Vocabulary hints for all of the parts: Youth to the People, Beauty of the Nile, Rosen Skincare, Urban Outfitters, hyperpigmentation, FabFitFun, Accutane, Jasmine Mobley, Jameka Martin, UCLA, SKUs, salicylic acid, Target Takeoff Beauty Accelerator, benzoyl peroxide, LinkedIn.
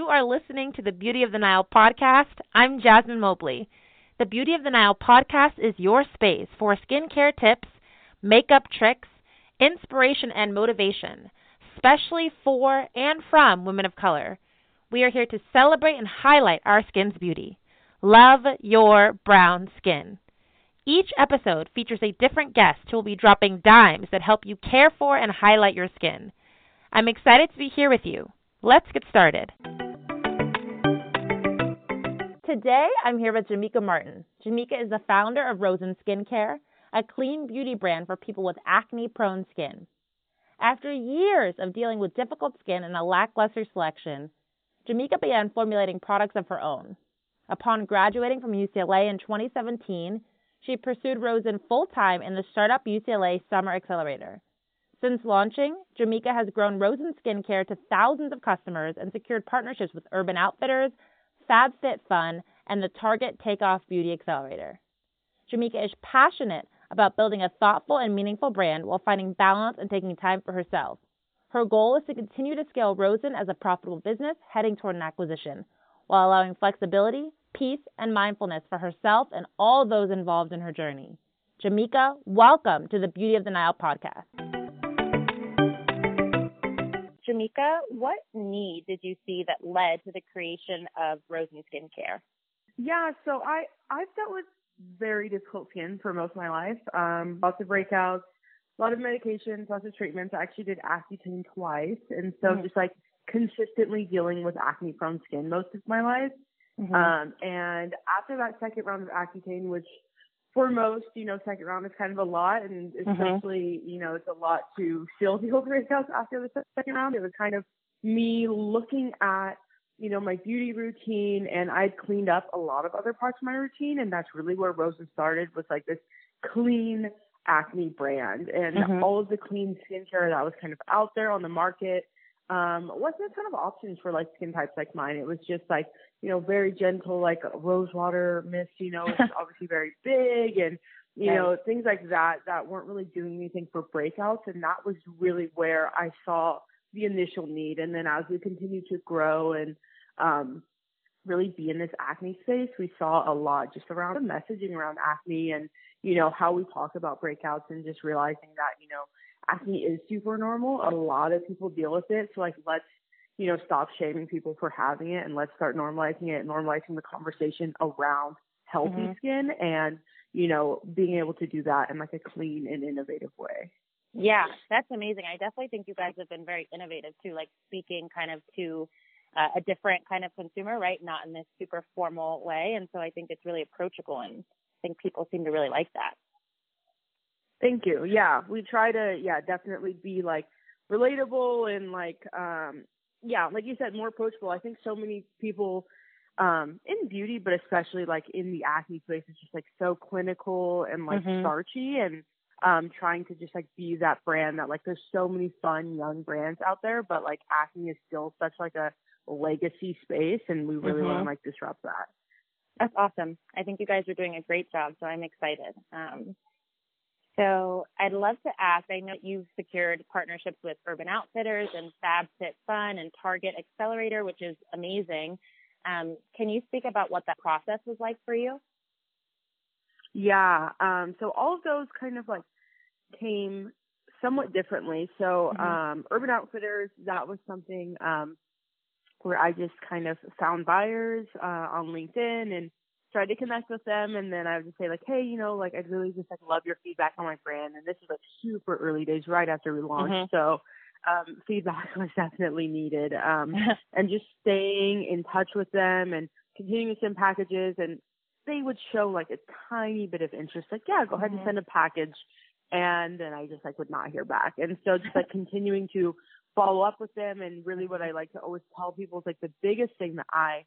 You are listening to the Beauty of the Nile podcast. I'm Jasmine Mobley. The Beauty of the Nile podcast is your space for skincare tips, makeup tricks, inspiration, and motivation, especially for and from women of color. We are here to celebrate and highlight our skin's beauty. Love your brown skin. Each episode features a different guest who will be dropping dimes that help you care for and highlight your skin. I'm excited to be here with you. Let's get started. Today, I'm here with Jameka Martin. Jameka is the founder of Rosen Skincare, a clean beauty brand for people with acne-prone skin. After years of dealing with difficult skin and a lackluster selection, Jameka began formulating products of her own. Upon graduating from UCLA in 2017, she pursued Rosen full-time in the startup UCLA Summer Accelerator. Since launching, Jameka has grown Rosen Skincare to thousands of customers and secured partnerships with Urban Outfitters, FabFitFun, and the Target Takeoff Beauty Accelerator. Jameka is passionate about building a thoughtful and meaningful brand while finding balance and taking time for herself. Her goal is to continue to scale Rosen as a profitable business heading toward an acquisition, while allowing flexibility, peace, and mindfulness for herself and all those involved in her journey. Jameka, welcome to the Beauty of the Nile podcast. Jameka, what need did you see that led to the creation of Rosen Skincare? Yeah, so I've dealt with very difficult skin for most of my life. Lots of breakouts, a lot of medications, lots of treatments. I actually did Accutane twice. And so just like consistently dealing with acne-prone skin most of my life. Mm-hmm. And after that second round of Accutane, which for most, second round is kind of a lot. And especially, it's a lot to still deal with breakouts after the second round. It was kind of me looking at my beauty routine, and I'd cleaned up a lot of other parts of my routine, and that's really where Rosen started, was like this clean acne brand, and all of the clean skincare that was kind of out there on the market wasn't a ton of options for like skin types like mine. It was just like, very gentle, like rose water mist, it's obviously very big, and you know, things like that weren't really doing anything for breakouts, and that was really where I saw the initial need. And then as we continued to grow and really be in this acne space, we saw a lot just around the messaging around acne and, how we talk about breakouts, and just realizing that, acne is super normal. A lot of people deal with it. So like, let's, stop shaming people for having it, and let's start normalizing it, normalizing the conversation around healthy skin and, being able to do that in like a clean and innovative way. Yeah, that's amazing. I definitely think you guys have been very innovative too, like speaking kind of to a different kind of consumer, right? Not in this super formal way. And so I think it's really approachable, and I think people seem to really like that. Thank you. Yeah, we try to, definitely be like relatable and like, like you said, more approachable. I think so many people in beauty, but especially like in the acne space, it's just like so clinical and like starchy, and trying to just like be that brand that like there's so many fun young brands out there, but like acne is still such like a legacy space, and we really want to like disrupt that. That's awesome. I think you guys are doing a great job, so I'm excited. So I'd love to ask, I know you've secured partnerships with Urban Outfitters and FabFitFun and Target Accelerator, which is amazing. Can you speak about what that process was like for you? Yeah. So all of those kind of like came somewhat differently. So, Urban Outfitters, that was something, where I just kind of found buyers, on LinkedIn and tried to connect with them. And then I would just say like, hey, like I'd really just like love your feedback on my brand. And this is like super early days right after we launched. So, feedback was definitely needed. And just staying in touch with them and continuing to send packages, and they would show like a tiny bit of interest, like, yeah, go ahead and send a package. And then I just like would not hear back. And so just like continuing to follow up with them. And really what I like to always tell people is like the biggest thing that I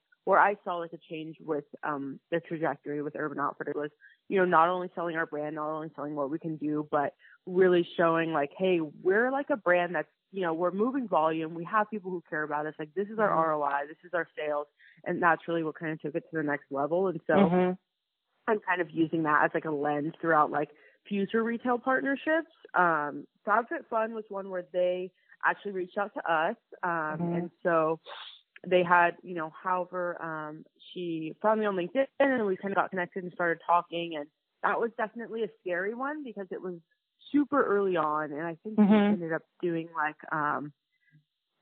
saw like a change with the trajectory with Urban Outfitters was, not only selling our brand, not only selling what we can do, but really showing like, hey, we're like a brand that's, we're moving volume. We have people who care about us. Like this is our ROI. This is our sales. And that's really what kind of took it to the next level. And so I'm kind of using that as like a lens throughout like future retail partnerships. FabFitFun was one where they actually reached out to us. And so they had, you know, however, she found me on LinkedIn and we kind of got connected and started talking. And that was definitely a scary one because it was super early on. And I think we ended up doing like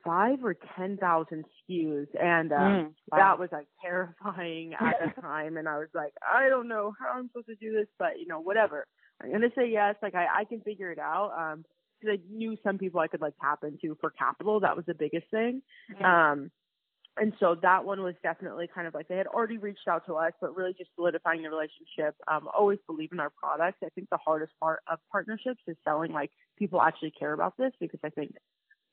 5,000 or 10,000 SKUs. And wow. That was like terrifying at the time. And I was like, I don't know how I'm supposed to do this, but you know, whatever. I'm going to say yes. Like I can figure it out. Because I knew some people I could like tap into for capital. That was the biggest thing. And so that one was definitely kind of like they had already reached out to us, but really just solidifying the relationship. Always believe in our products. I think the hardest part of partnerships is selling like people actually care about this, because I think,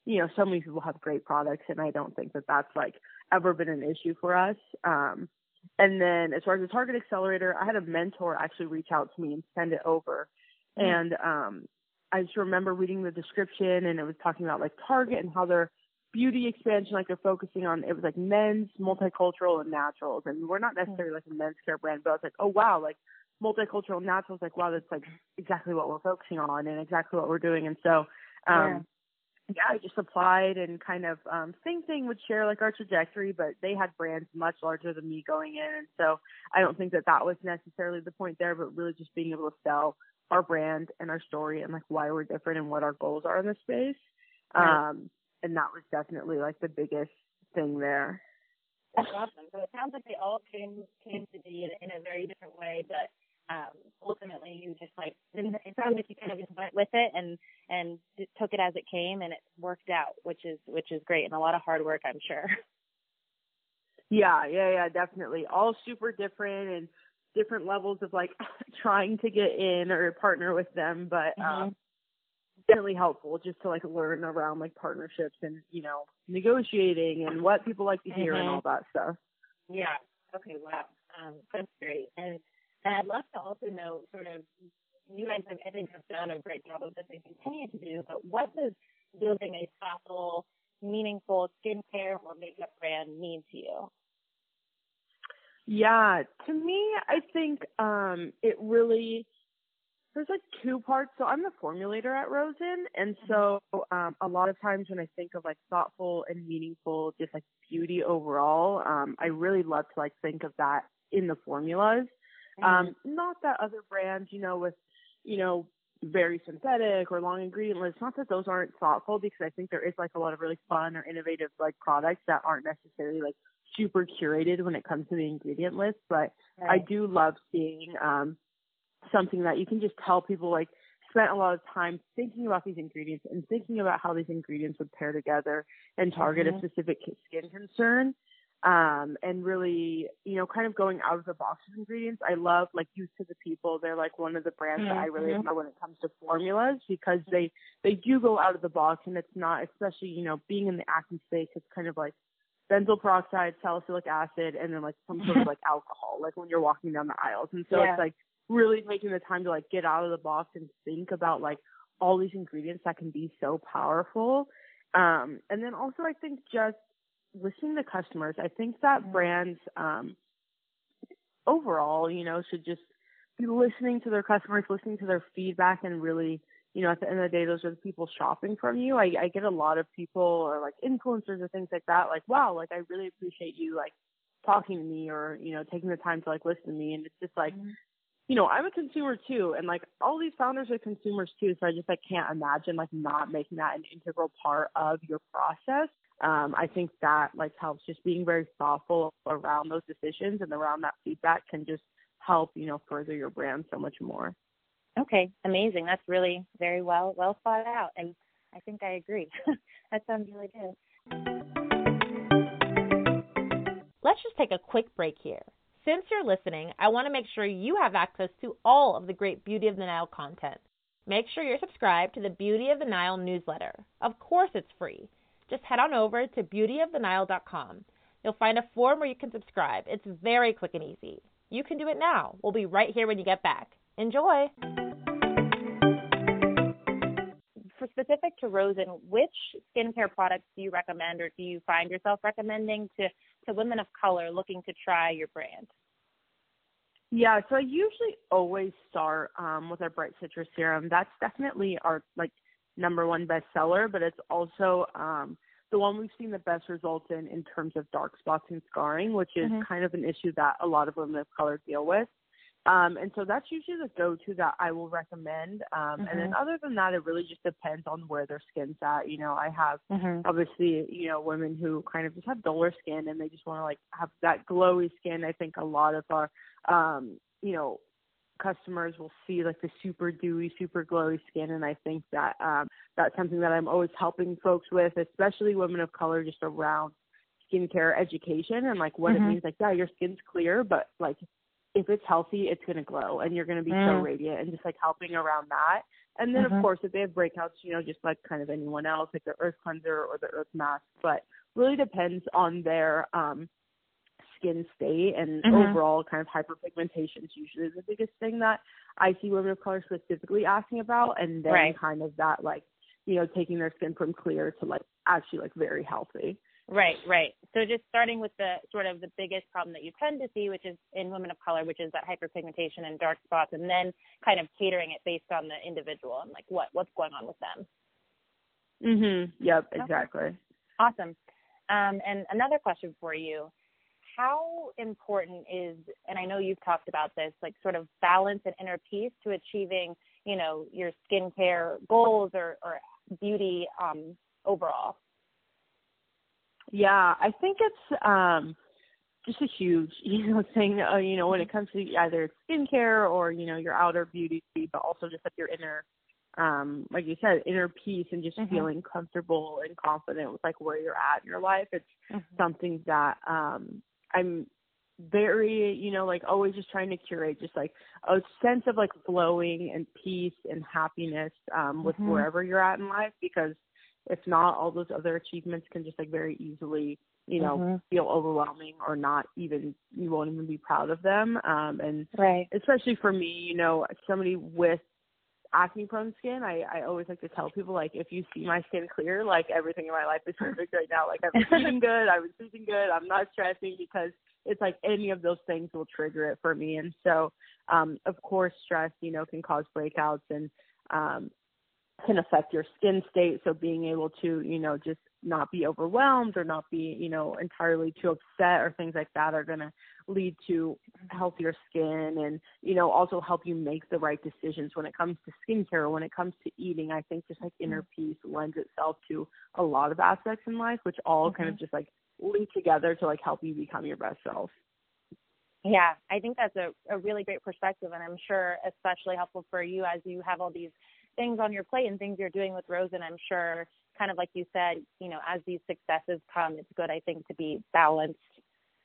you know, so many people have great products and I don't think that that's like ever been an issue for us. And then as far as the Target Accelerator, I had a mentor actually reach out to me and send it over. And I just remember reading the description and it was talking about like Target and how their beauty expansion, like they're focusing on, it was like men's, multicultural, and naturals. And we're not necessarily like a men's care brand, but I was like, oh wow, like multicultural and naturals, like wow, that's like exactly what we're focusing on and exactly what we're doing. And so yeah, I just applied and kind of same thing, would share like our trajectory, but they had brands much larger than me going in. And so I don't think that that was necessarily the point there, but really just being able to sell our brand and our story and like why we're different and what our goals are in this space. And that was definitely like the biggest thing there. That's awesome. So it sounds like they all came to be in a very different way, but ultimately you just like, it sounds like you kind of just went with it and took it as it came and it worked out, which is great and a lot of hard work, I'm sure. Yeah, definitely. All super different and different levels of like trying to get in or partner with them, but definitely helpful just to like learn around like partnerships and, you know, negotiating and what people like to hear and all that stuff. Yeah. Okay. Wow. That's great. And I'd love to also know sort of, you guys have, I think, have done a great job of this and continue to do, but what does building a thoughtful, meaningful skincare or makeup brand mean to you? Yeah, to me, I think it really, there's like two parts. So I'm the formulator at Rosen. And so a lot of times when I think of like thoughtful and meaningful, just like beauty overall, I really love to like think of that in the formulas. Not that other brands, you know, with, you know, very synthetic or long ingredient lists, not that those aren't thoughtful, because I think there is like a lot of really fun or innovative like products that aren't necessarily like super curated when it comes to the ingredient list. But I do love seeing something that you can just tell people like spent a lot of time thinking about these ingredients and thinking about how these ingredients would pair together and target a specific skin concern. And really, you know, kind of going out of the box with ingredients. I love like Youth to the People. They're like one of the brands that I really admire when it comes to formulas, because they do go out of the box, and it's not, especially, you know, being in the acne space, it's kind of like benzoyl peroxide, salicylic acid, and then like some sort of like alcohol, like when you're walking down the aisles. And so it's like really taking the time to like get out of the box and think about like all these ingredients that can be so powerful. And then also I think just listening to customers. I think that brands overall, you know, should just be listening to their customers, listening to their feedback, and really, you know, at the end of the day, those are the people shopping from you. I get a lot of people or like influencers or things like that, like, wow, like I really appreciate you like talking to me or, you know, taking the time to like listen to me. And it's just like, you know, I'm a consumer too. And like all these founders are consumers too. So I just like can't imagine like not making that an integral part of your process. I think that like helps, just being very thoughtful around those decisions and around that feedback can just help, you know, further your brand so much more. Okay. Amazing. That's really very well thought out. And I think I agree. That sounds really good. Let's just take a quick break here. Since you're listening, I want to make sure you have access to all of the great Beauty of the Nile content. Make sure you're subscribed to the Beauty of the Nile newsletter. Of course, it's free. Just head on over to beautyofthenile.com. You'll find a form where you can subscribe. It's very quick and easy. You can do it now. We'll be right here when you get back. Enjoy. For specific to Rosen, which skincare products do you recommend, or do you find yourself recommending to women of color looking to try your brand? Yeah, so I usually always start with our Bright Citrus Serum. That's definitely our like number one bestseller, but it's also the one we've seen the best results in terms of dark spots and scarring, which is kind of an issue that a lot of women of color deal with. And so that's usually the go-to that I will recommend. And then other than that, it really just depends on where their skin's at. You know, I have obviously, you know, women who kind of just have duller skin and they just want to like have that glowy skin. I think a lot of our, you know, customers will see like the super dewy, super glowy skin. And I think that that's something that I'm always helping folks with, especially women of color, just around skincare education and like what it means. Like, yeah, your skin's clear, but like, if it's healthy, it's going to glow and you're going to be so radiant, and just like helping around that. And then of course, if they have breakouts, you know, just like kind of anyone else, like the earth cleanser or the earth mask, but really depends on their skin state and overall kind of hyperpigmentation is usually the biggest thing that I see women of color specifically asking about. And then kind of that, like, you know, taking their skin from clear to like actually like very healthy. Right, right. So just starting with the sort of the biggest problem that you tend to see, which is in women of color, which is that hyperpigmentation and dark spots, and then kind of catering it based on the individual and like what's going on with them. Yep, exactly. Awesome. And another question for you, how important is, and I know you've talked about this, like sort of balance and inner peace to achieving, you know, your skincare goals or beauty overall? Yeah, I think it's just a huge, you know, thing, you know, when it comes to either skincare or, you know, your outer beauty, but also just like your inner, like you said, inner peace and just feeling comfortable and confident with like where you're at in your life. It's something that I'm very, you know, like always just trying to curate just like a sense of like flowing and peace and happiness with wherever you're at in life, because if not, all those other achievements can just like very easily, you know, feel overwhelming or not even, you won't even be proud of them. And especially for me, you know, somebody with acne prone skin, I always like to tell people, like, if you see my skin clear, like everything in my life is perfect right now. Like I'm eating good, I was sleeping good, I'm not stressing, because it's like any of those things will trigger it for me. And so, of course, stress, you know, can cause breakouts and, can affect your skin state. So being able to, you know, just not be overwhelmed or not be, you know, entirely too upset or things like that are going to lead to healthier skin and, you know, also help you make the right decisions when it comes to skincare, when it comes to eating. I think just like inner peace lends itself to a lot of aspects in life, which all kind of just like link together to like help you become your best self. Yeah, I think that's a really great perspective, and I'm sure especially helpful for you as you have all these things on your plate and things you're doing with Rosen. I'm sure, kind of like you said, you know, as these successes come, it's good, I think, to be balanced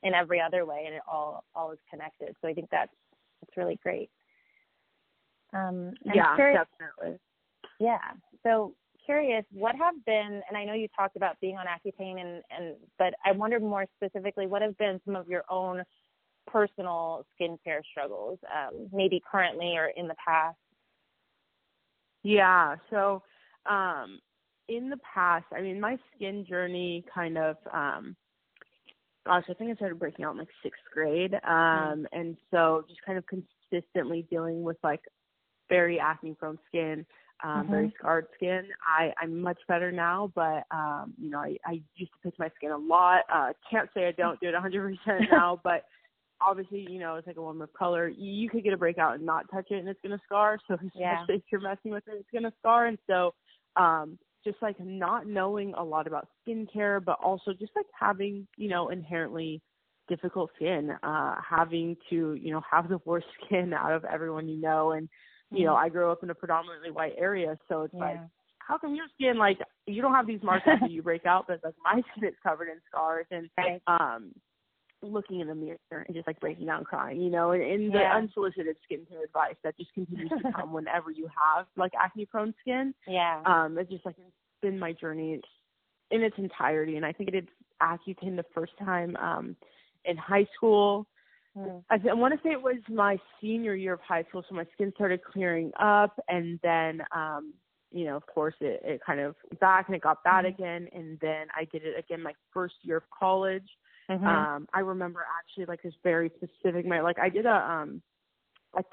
in every other way, and it all is connected. So I think that's really great. Yeah, curious, definitely. Yeah. So curious, what have been, and I know you talked about being on Accutane, and but I wondered more specifically, what have been some of your own personal skincare struggles, maybe currently or in the past? Yeah, so in the past, I mean, my skin journey kind of, gosh, I think I started breaking out in like sixth grade. And so just kind of consistently dealing with like very acne-prone skin, very scarred skin. I'm much better now, but, you know, I used to pinch my skin a lot. Can't say I don't do it 100% now, but obviously, you know, it's like a woman of color, you could get a breakout and not touch it and it's going to scar. So especially if you're messing with it, it's going to scar. And so just like not knowing a lot about skincare, but also just like having, you know, inherently difficult skin, having to, you know, have the worst skin out of everyone, you know, and, you know, I grew up in a predominantly white area. So it's like, how come your skin, like, you don't have these marks after you break out, but like my skin is covered in scars. And, looking in the mirror and just like breaking down crying, you know, and the unsolicited skincare advice that just continues to come whenever you have like acne prone skin. Yeah. It's just like, it's been my journey in its entirety. And I think I did Accutane the first time in high school. I want to say it was my senior year of high school. So my skin started clearing up, and then, you know, of course it kind of went back and it got bad again. And then I did it again my first year of college. I remember actually like this very specific, like I did a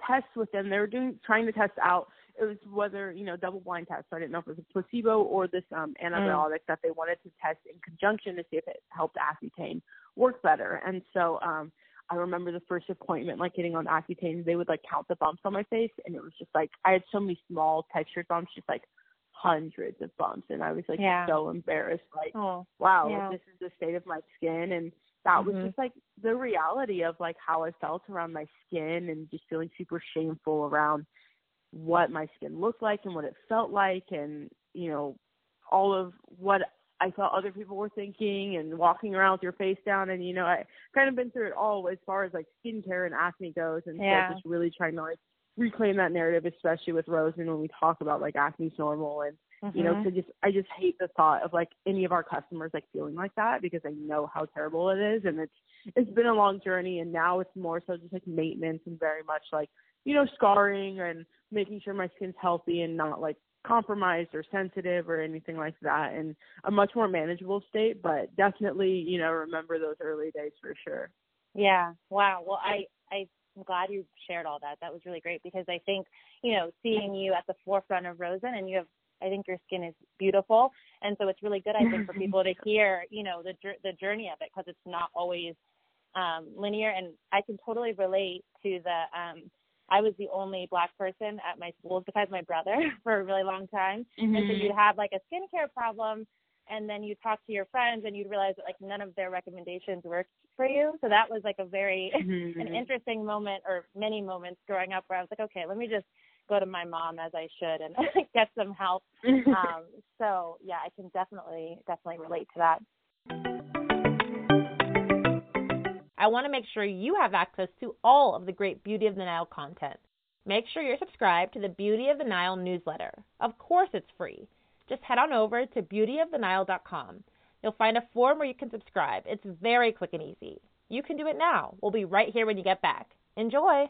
test with them. They were trying to test out it was whether, you know, double blind test. So I didn't know if it was a placebo or this antibiotic that they wanted to test in conjunction to see if it helped Accutane work better. And so I remember the first appointment, like getting on Accutane, they would like count the bumps on my face. And it was just like, I had so many small textured bumps, just like hundreds of bumps. And I was like, so embarrassed, like, wow, like, this is the state of my skin. And that was just like the reality of like how I felt around my skin and just feeling super shameful around what my skin looked like and what it felt like. And, you know, all of what I thought other people were thinking and walking around with your face down. And, you know, I kind of been through it all as far as like skincare and acne goes. And so just really trying to like reclaim that narrative, especially with Rosen when we talk about like acne's normal and, you know, so just, I just hate the thought of like any of our customers like feeling like that because I know how terrible it is. And it's been a long journey, and now it's more so just like maintenance and very much like, you know, scarring and making sure my skin's healthy and not like compromised or sensitive or anything like that, and a much more manageable state. But definitely, you know, remember those early days for sure. Yeah. Wow. Well, I'm glad you shared all that. That was really great, because I think, you know, seeing you at the forefront of Rosen, and you have, I think your skin is beautiful. And so it's really good, I think, for people to hear, you know, the journey of it, because it's not always linear. And I can totally relate to the, I was the only Black person at my school besides my brother for a really long time. And so you'd have like a skincare problem, and then you talk to your friends and you'd realize that like none of their recommendations worked for you. So that was like a very an interesting moment, or many moments growing up, where I was like, okay, let me just go to my mom as I should and get some help. So yeah, I can definitely relate to that. I want to make sure you have access to all of the great Beauty of the Nile content. Make sure you're subscribed to the Beauty of the Nile newsletter. Of course, it's free. Just head on over to beautyofthenile.com. You'll find a form where you can subscribe. It's very quick and easy. You can do it now. We'll be right here when you get back. Enjoy.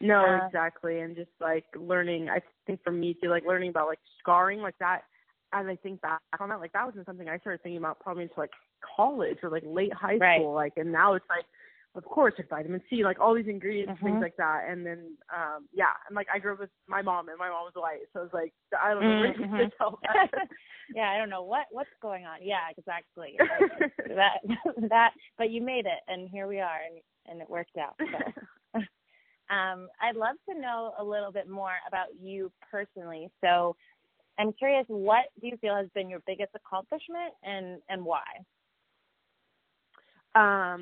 No, exactly. And just like learning, I think for me too, like learning about like scarring like that, as I think back on that, like that wasn't something I started thinking about probably until like college or like late high school. Like, and now it's like, of course, like vitamin C, like all these ingredients, things like that. And then, yeah. And like, I grew up with my mom, and my mom was white. So I was like, I don't know where to tell that. Yeah. I don't know what's going on. Yeah, exactly. Like, that, but you made it, and here we are, and it worked out. So. I'd love to know a little bit more about you personally. So I'm curious, what do you feel has been your biggest accomplishment, and why? I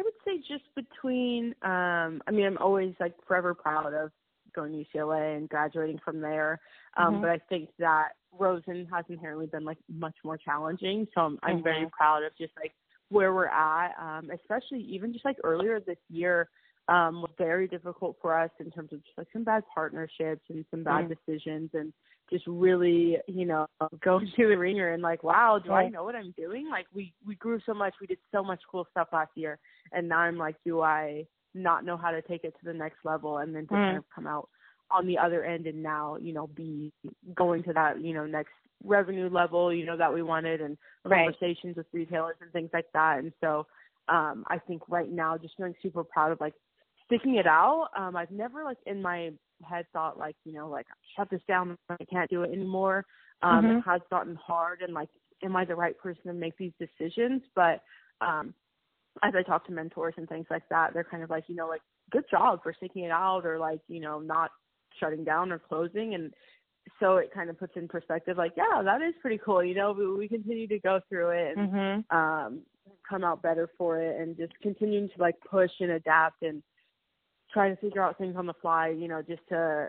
would say just between, I mean, I'm always like forever proud of going to UCLA and graduating from there. But I think that Rosen has inherently been like much more challenging. So I'm very proud of just like where we're at, especially even just like earlier this year. Was very difficult for us in terms of just like some bad partnerships and some bad decisions, and just really, you know, going through the ringer and like, wow, do I know what I'm doing? Like we grew so much, we did so much cool stuff last year, and now I'm like, do I not know how to take it to the next level? And then to kind of come out on the other end and now, you know, be going to that, you know, next revenue level, you know, that we wanted, and conversations with retailers and things like that. And so I think right now just feeling super proud of like sticking it out. I've never like in my head thought like, you know, like shut this down, I can't do it anymore. It has gotten hard, and like, am I the right person to make these decisions? But as I talk to mentors and things like that, they're kind of like, you know, like good job for sticking it out, or like, you know, not shutting down or closing. And so it kind of puts in perspective like, yeah, that is pretty cool. You know, we continue to go through it and come out better for it, and just continuing to like push and adapt and trying to figure out things on the fly, you know, just to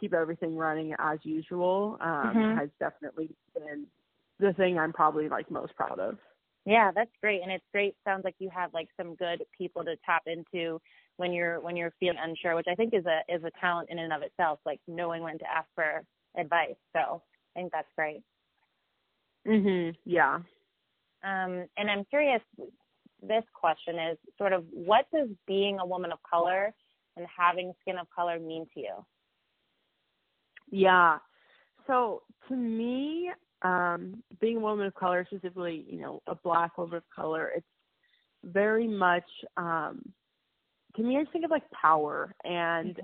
keep everything running as usual has definitely been the thing I'm probably like most proud of. Yeah, that's great. And it's great. Sounds like you have like some good people to tap into when you're feeling unsure, which I think is a talent in and of itself, like knowing when to ask for advice. So I think that's great. Yeah. And I'm curious, this question is sort of, what does being a woman of color and having skin of color mean to you? Yeah. So to me, being a woman of color, specifically, you know, a Black woman of color, it's very much to me, I just think of like power and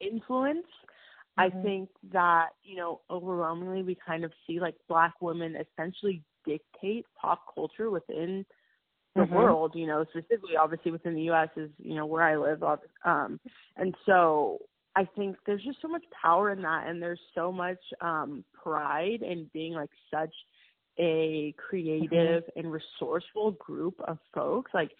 influence. I think that, you know, overwhelmingly we kind of see like Black women essentially dictate pop culture within the world, you know, specifically obviously within the U.S. is, you know, where I live. And so I think there's just so much power in that, and there's so much pride in being like such a creative and resourceful group of folks, like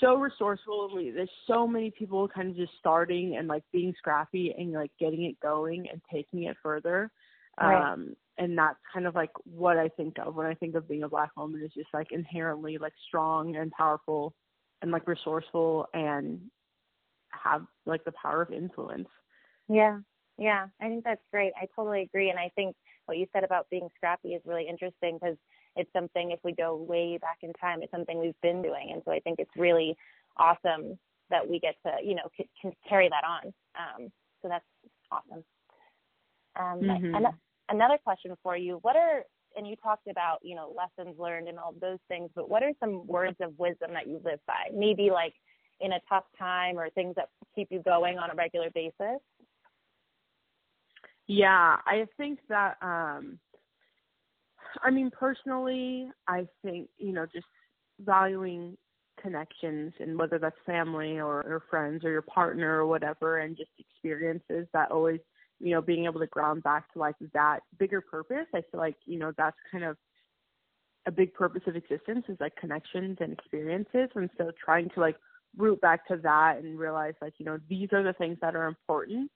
so resourceful. There's so many people kind of just starting and like being scrappy and like getting it going and taking it further. And that's kind of like what I think of when I think of being a Black woman, is just like inherently like strong and powerful and like resourceful and have like the power of influence. Yeah, I think that's great. I totally agree. And I think what you said about being scrappy is really interesting, because it's something, if we go way back in time, it's something we've been doing. And so I think it's really awesome that we get to, you know, can carry that on. So that's awesome. Another question for you, and you talked about, you know, lessons learned and all of those things, but what are some words of wisdom that you live by? Maybe like in a tough time, or things that keep you going on a regular basis? Yeah, I think that, I mean, personally, I think, you know, just valuing connections, and whether that's family or friends or your partner or whatever, and just experiences that always, you know, being able to ground back to like that bigger purpose. I feel like, you know, that's kind of a big purpose of existence, is like connections and experiences. And so trying to like root back to that and realize like, you know, these are the things that are important.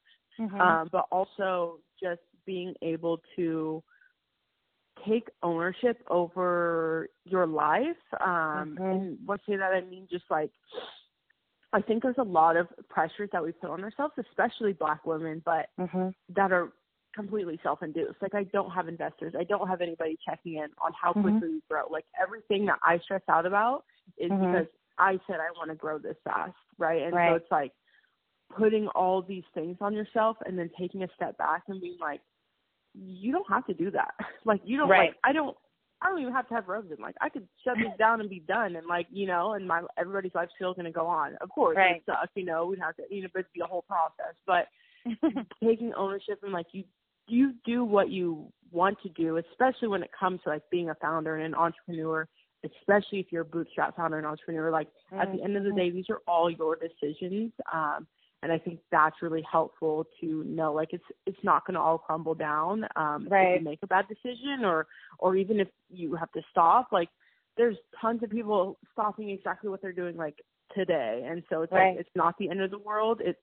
But also just being able to take ownership over your life. And when I say that, I mean just like, I think there's a lot of pressures that we put on ourselves, especially Black women, but that are completely self-induced. Like, I don't have investors. I don't have anybody checking in on how quickly we grow. Like, everything that I stress out about is because I said I want to grow this fast, right? And so it's like putting all these things on yourself and then taking a step back and being like, you don't have to do that. Like, you don't, like, I don't even have to have Rosen. Like, I could shut this down and be done, and like, you know, and everybody's life's still going to go on. Of course, it sucks, you know, we'd have to, you know, but it'd be a whole process. But taking ownership and like, you do what you want to do, especially when it comes to like being a founder and an entrepreneur, especially if you're a bootstrap founder and entrepreneur. Like, at the end of the day, these are all your decisions. And I think that's really helpful to know, like, it's not going to all crumble down if you make a bad decision, or even if you have to stop. Like, there's tons of people stopping exactly what they're doing, like, today. And so it's like, it's not the end of the world. It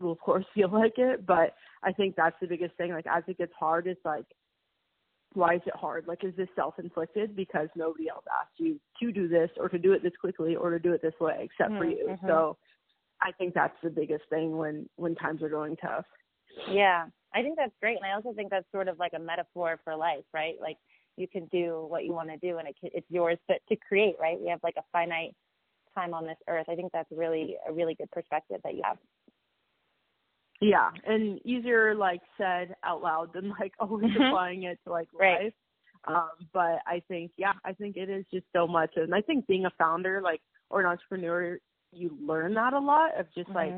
will, of course, feel like it. But I think that's the biggest thing. Like, as it gets hard, it's like, why is it hard? Like, is this self-inflicted? Because nobody else asked you to do this, or to do it this quickly, or to do it this way except for you. So I think that's the biggest thing when times are going tough. Yeah, I think that's great. And I also think that's sort of like a metaphor for life, right? Like, you can do what you want to do, and it's yours to create, right? We have like a finite time on this earth. I think that's really a really good perspective that you have. Yeah, and easier like said out loud than like always applying it to like life. But I think, I think it is just so much. And I think being a founder, like, or an entrepreneur, you learn that a lot, of just like,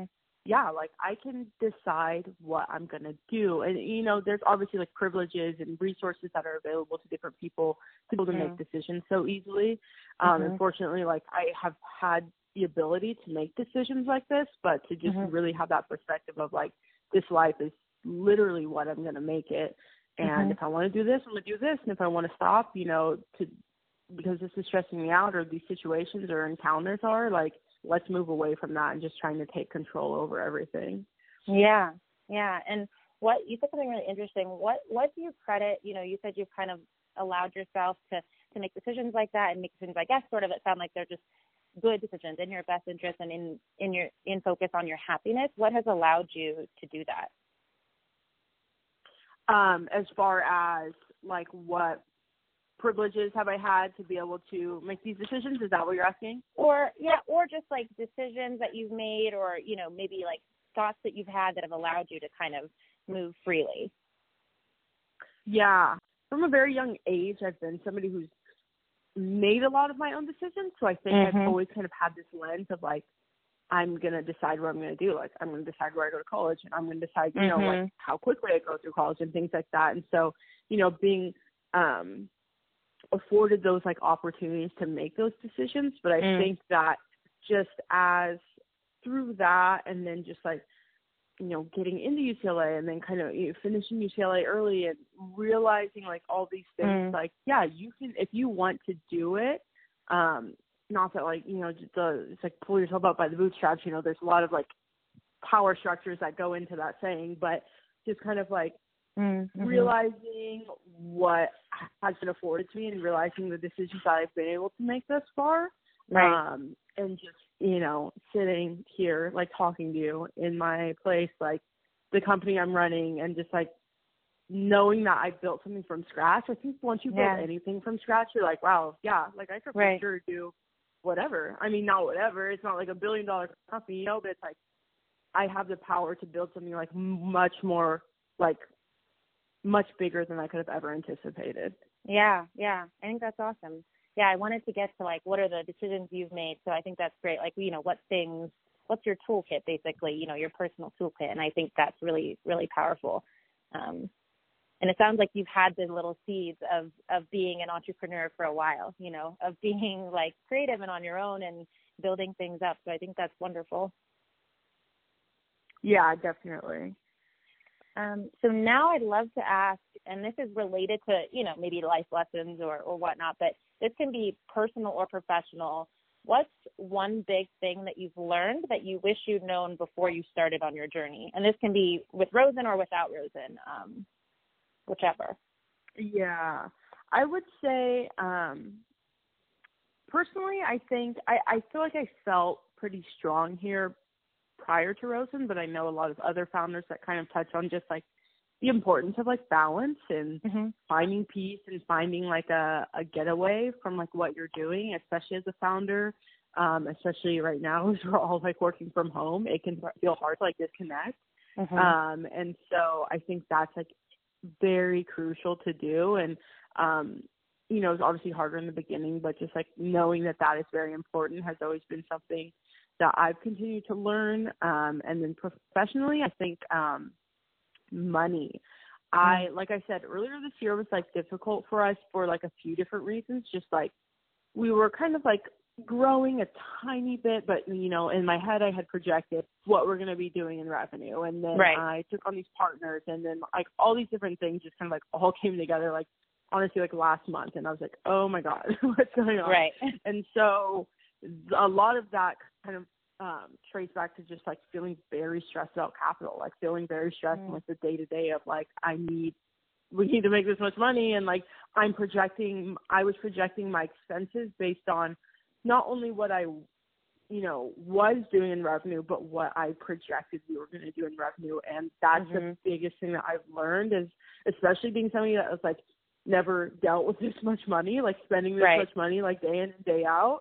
like, I can decide what I'm going to do. And, you know, there's obviously like privileges and resources that are available to different people to be able to make decisions so easily. Unfortunately, like, I have had the ability to make decisions like this, but to just really have that perspective of like, this life is literally what I'm going to make it. And if I want to do this, I'm going to do this. And if I want to stop, you know, because this is stressing me out, or these situations or encounters are like, let's move away from that and just trying to take control over everything. Yeah. Yeah. And what you said, something really interesting. What do you credit? You know, you said you've kind of allowed yourself to make decisions like that, and make decisions, I guess, sort of, it sound like they're just good decisions in your best interest, and in focus on your happiness. What has allowed you to do that? As far as like, what privileges have I had to be able to make these decisions? Is that what you're asking? Or just like decisions that you've made, or, you know, maybe like thoughts that you've had that have allowed you to kind of move freely. Yeah. From a very young age, I've been somebody who's made a lot of my own decisions. So I think I've always kind of had this lens of like, I'm going to decide what I'm going to do. Like, I'm going to decide where I go to college, and I'm going to decide, you know, like how quickly I go through college and things like that. And so, you know, being afforded those like opportunities to make those decisions. But I think that just as through that, and then just like, you know, getting into UCLA and then kind of, you know, finishing UCLA early and realizing like all these things, like, yeah, you can, if you want to do it, not that like, you know, it's like pull yourself up by the bootstraps, you know, there's a lot of like power structures that go into that saying, but just kind of like realizing what has been afforded to me and realizing the decisions that I've been able to make thus far. Right. And just, you know, sitting here, like talking to you in my place, like the company I'm running, and just like knowing that I built something from scratch. I think once you build anything from scratch, you're like, wow, yeah, like I could for sure do whatever. I mean, not whatever. It's not like $1 billion company, you know, but it's like I have the power to build something like much more, like much bigger than I could have ever anticipated. Yeah. Yeah. I think that's awesome. Yeah, I wanted to get to, like, what are the decisions you've made? So I think that's great. Like, you know, what things, what's your toolkit, basically, you know, your personal toolkit. And I think that's really, really powerful. And it sounds like you've had the little seeds of being an entrepreneur for a while, you know, of being, like, creative and on your own and building things up. So I think that's wonderful. Yeah, definitely. So now I'd love to ask, and this is related to, you know, maybe life lessons or whatnot, but this can be personal or professional. What's one big thing that you've learned that you wish you'd known before you started on your journey? And this can be with Rosen or without Rosen, whichever. Yeah, I would say personally, I think I feel like I felt pretty strong here prior to Rosen, but I know a lot of other founders that kind of touch on just like the importance of like balance and finding peace and finding like a getaway from like what you're doing, especially as a founder, especially right now as we're all like working from home, it can feel hard to like disconnect. And so I think that's like very crucial to do. And, you know, it's obviously harder in the beginning, but just like knowing that that is very important has always been something that I've continued to learn. And then professionally, I think, money. I, like I said earlier this year, was like difficult for us for like a few different reasons. Just like we were kind of like growing a tiny bit, but you know, in my head I had projected what we're going to be doing in revenue, and then I took on these partners, and then like all these different things just kind of like all came together like honestly like last month, and I was like, oh my god, what's going on? And so a lot of that kind of trace back to just like feeling very stressed about capital, like feeling very stressed with the day to day of like, we need to make this much money. And like, I was projecting my expenses based on not only what I, you know, was doing in revenue, but what I projected we were going to do in revenue. And that's the biggest thing that I've learned is, especially being somebody that was like, never dealt with this much money, like spending this much money, like day in and day out.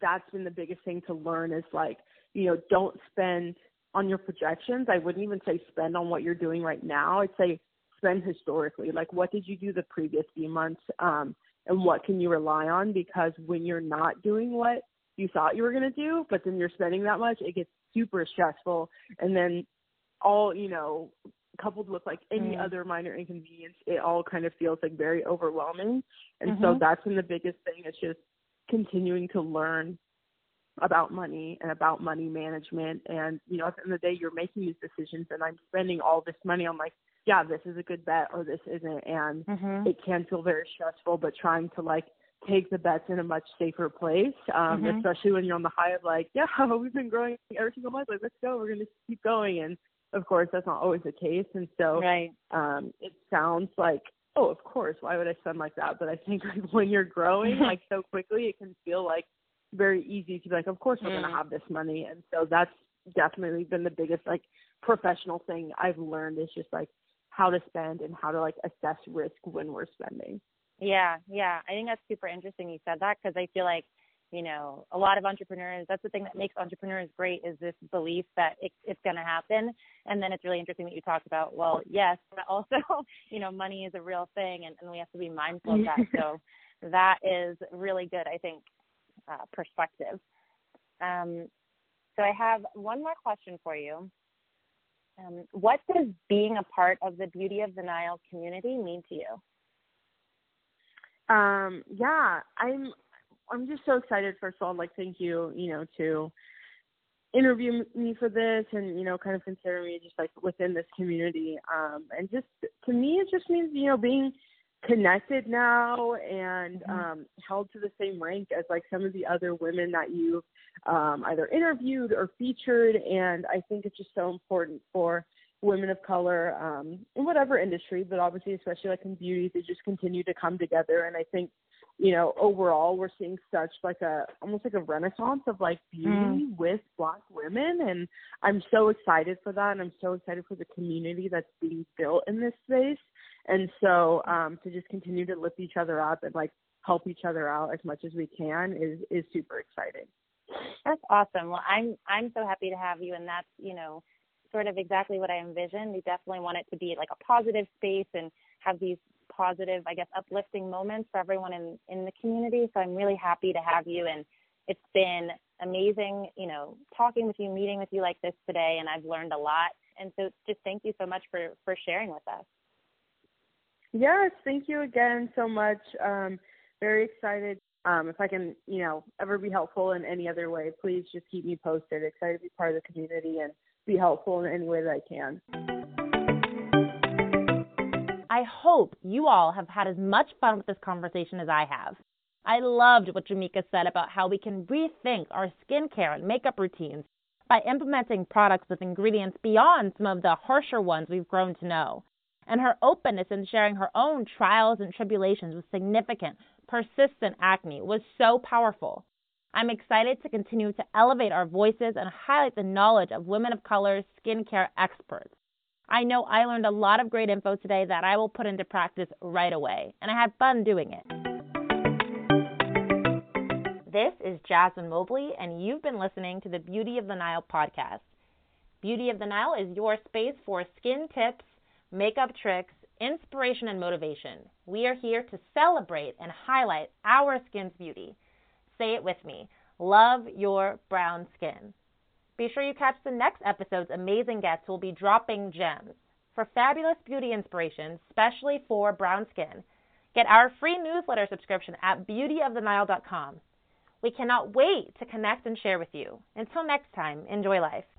That's been the biggest thing to learn is like, you know, don't spend on your projections. I wouldn't even say spend on what you're doing right now. I'd say spend historically. Like, what did you do the previous few months? And what can you rely on? Because when you're not doing what you thought you were going to do, but then you're spending that much, it gets super stressful. And then all, you know, coupled with like any other minor inconvenience, it all kind of feels like very overwhelming. And so that's been the biggest thing. It's just continuing to learn about money and about money management. And, you know, at the end of the day, you're making these decisions and I'm spending all this money. I'm like, yeah, this is a good bet or this isn't. And it can feel very stressful, but trying to like take the bets in a much safer place, especially when you're on the high of like, yeah, we've been growing every single month. Like, let's go. We're going to keep going. And of course, that's not always the case. And so it sounds like, oh, of course, why would I spend like that? But I think like, when you're growing like so quickly, it can feel like very easy to be like, of course we're going to have this money. And so that's definitely been the biggest like professional thing I've learned is just like how to spend and how to like assess risk when we're spending. Yeah. Yeah. I think that's super interesting you said that, because I feel like, you know, a lot of entrepreneurs, that's the thing that makes entrepreneurs great is this belief that it's going to happen. And then it's really interesting that you talked about, well, yes, but also, you know, money is a real thing and we have to be mindful of that. So that is really good, I think, perspective. So I have one more question for you. What does being a part of the Beauty of the Nile community mean to you? I'm just so excited. First of all, like, thank you, to interview me for this and, kind of consider me just like within this community. And just to me, it just means, being connected now and held to the same rank as like some of the other women that you've either interviewed or featured. And I think it's just so important for women of color in whatever industry, but obviously, especially like in beauty, to just continue to come together. And I think, overall, we're seeing such like almost like a renaissance of like beauty with Black women. And I'm so excited for that. And I'm so excited for the community that's being built in this space. And so to just continue to lift each other up and like help each other out as much as we can is super exciting. That's awesome. Well, I'm so happy to have you. And that's, sort of exactly what I envisioned. We definitely want it to be like a positive space and have these positive, I guess, uplifting moments for everyone in the community. So I'm really happy to have you. And it's been amazing, talking with you, meeting with you like this today. And I've learned a lot. And so just thank you so much for sharing with us. Yes, thank you again so much. Very excited. If I can, ever be helpful in any other way, please just keep me posted. Excited to be part of the community and be helpful in any way that I can. I hope you all have had as much fun with this conversation as I have. I loved what Jameka said about how we can rethink our skincare and makeup routines by implementing products with ingredients beyond some of the harsher ones we've grown to know. And her openness in sharing her own trials and tribulations with significant, persistent acne was so powerful. I'm excited to continue to elevate our voices and highlight the knowledge of women of color skincare experts. I know I learned a lot of great info today that I will put into practice right away, and I had fun doing it. This is Jasmine Mobley, and you've been listening to the Beauty of the Nile podcast. Beauty of the Nile is your space for skin tips, makeup tricks, inspiration, and motivation. We are here to celebrate and highlight our skin's beauty. Say it with me. Love your brown skin. Be sure you catch the next episode's amazing guests who will be dropping gems for fabulous beauty inspiration, especially for brown skin. Get our free newsletter subscription at beautyofthenial.com. We cannot wait to connect and share with you. Until next time, enjoy life.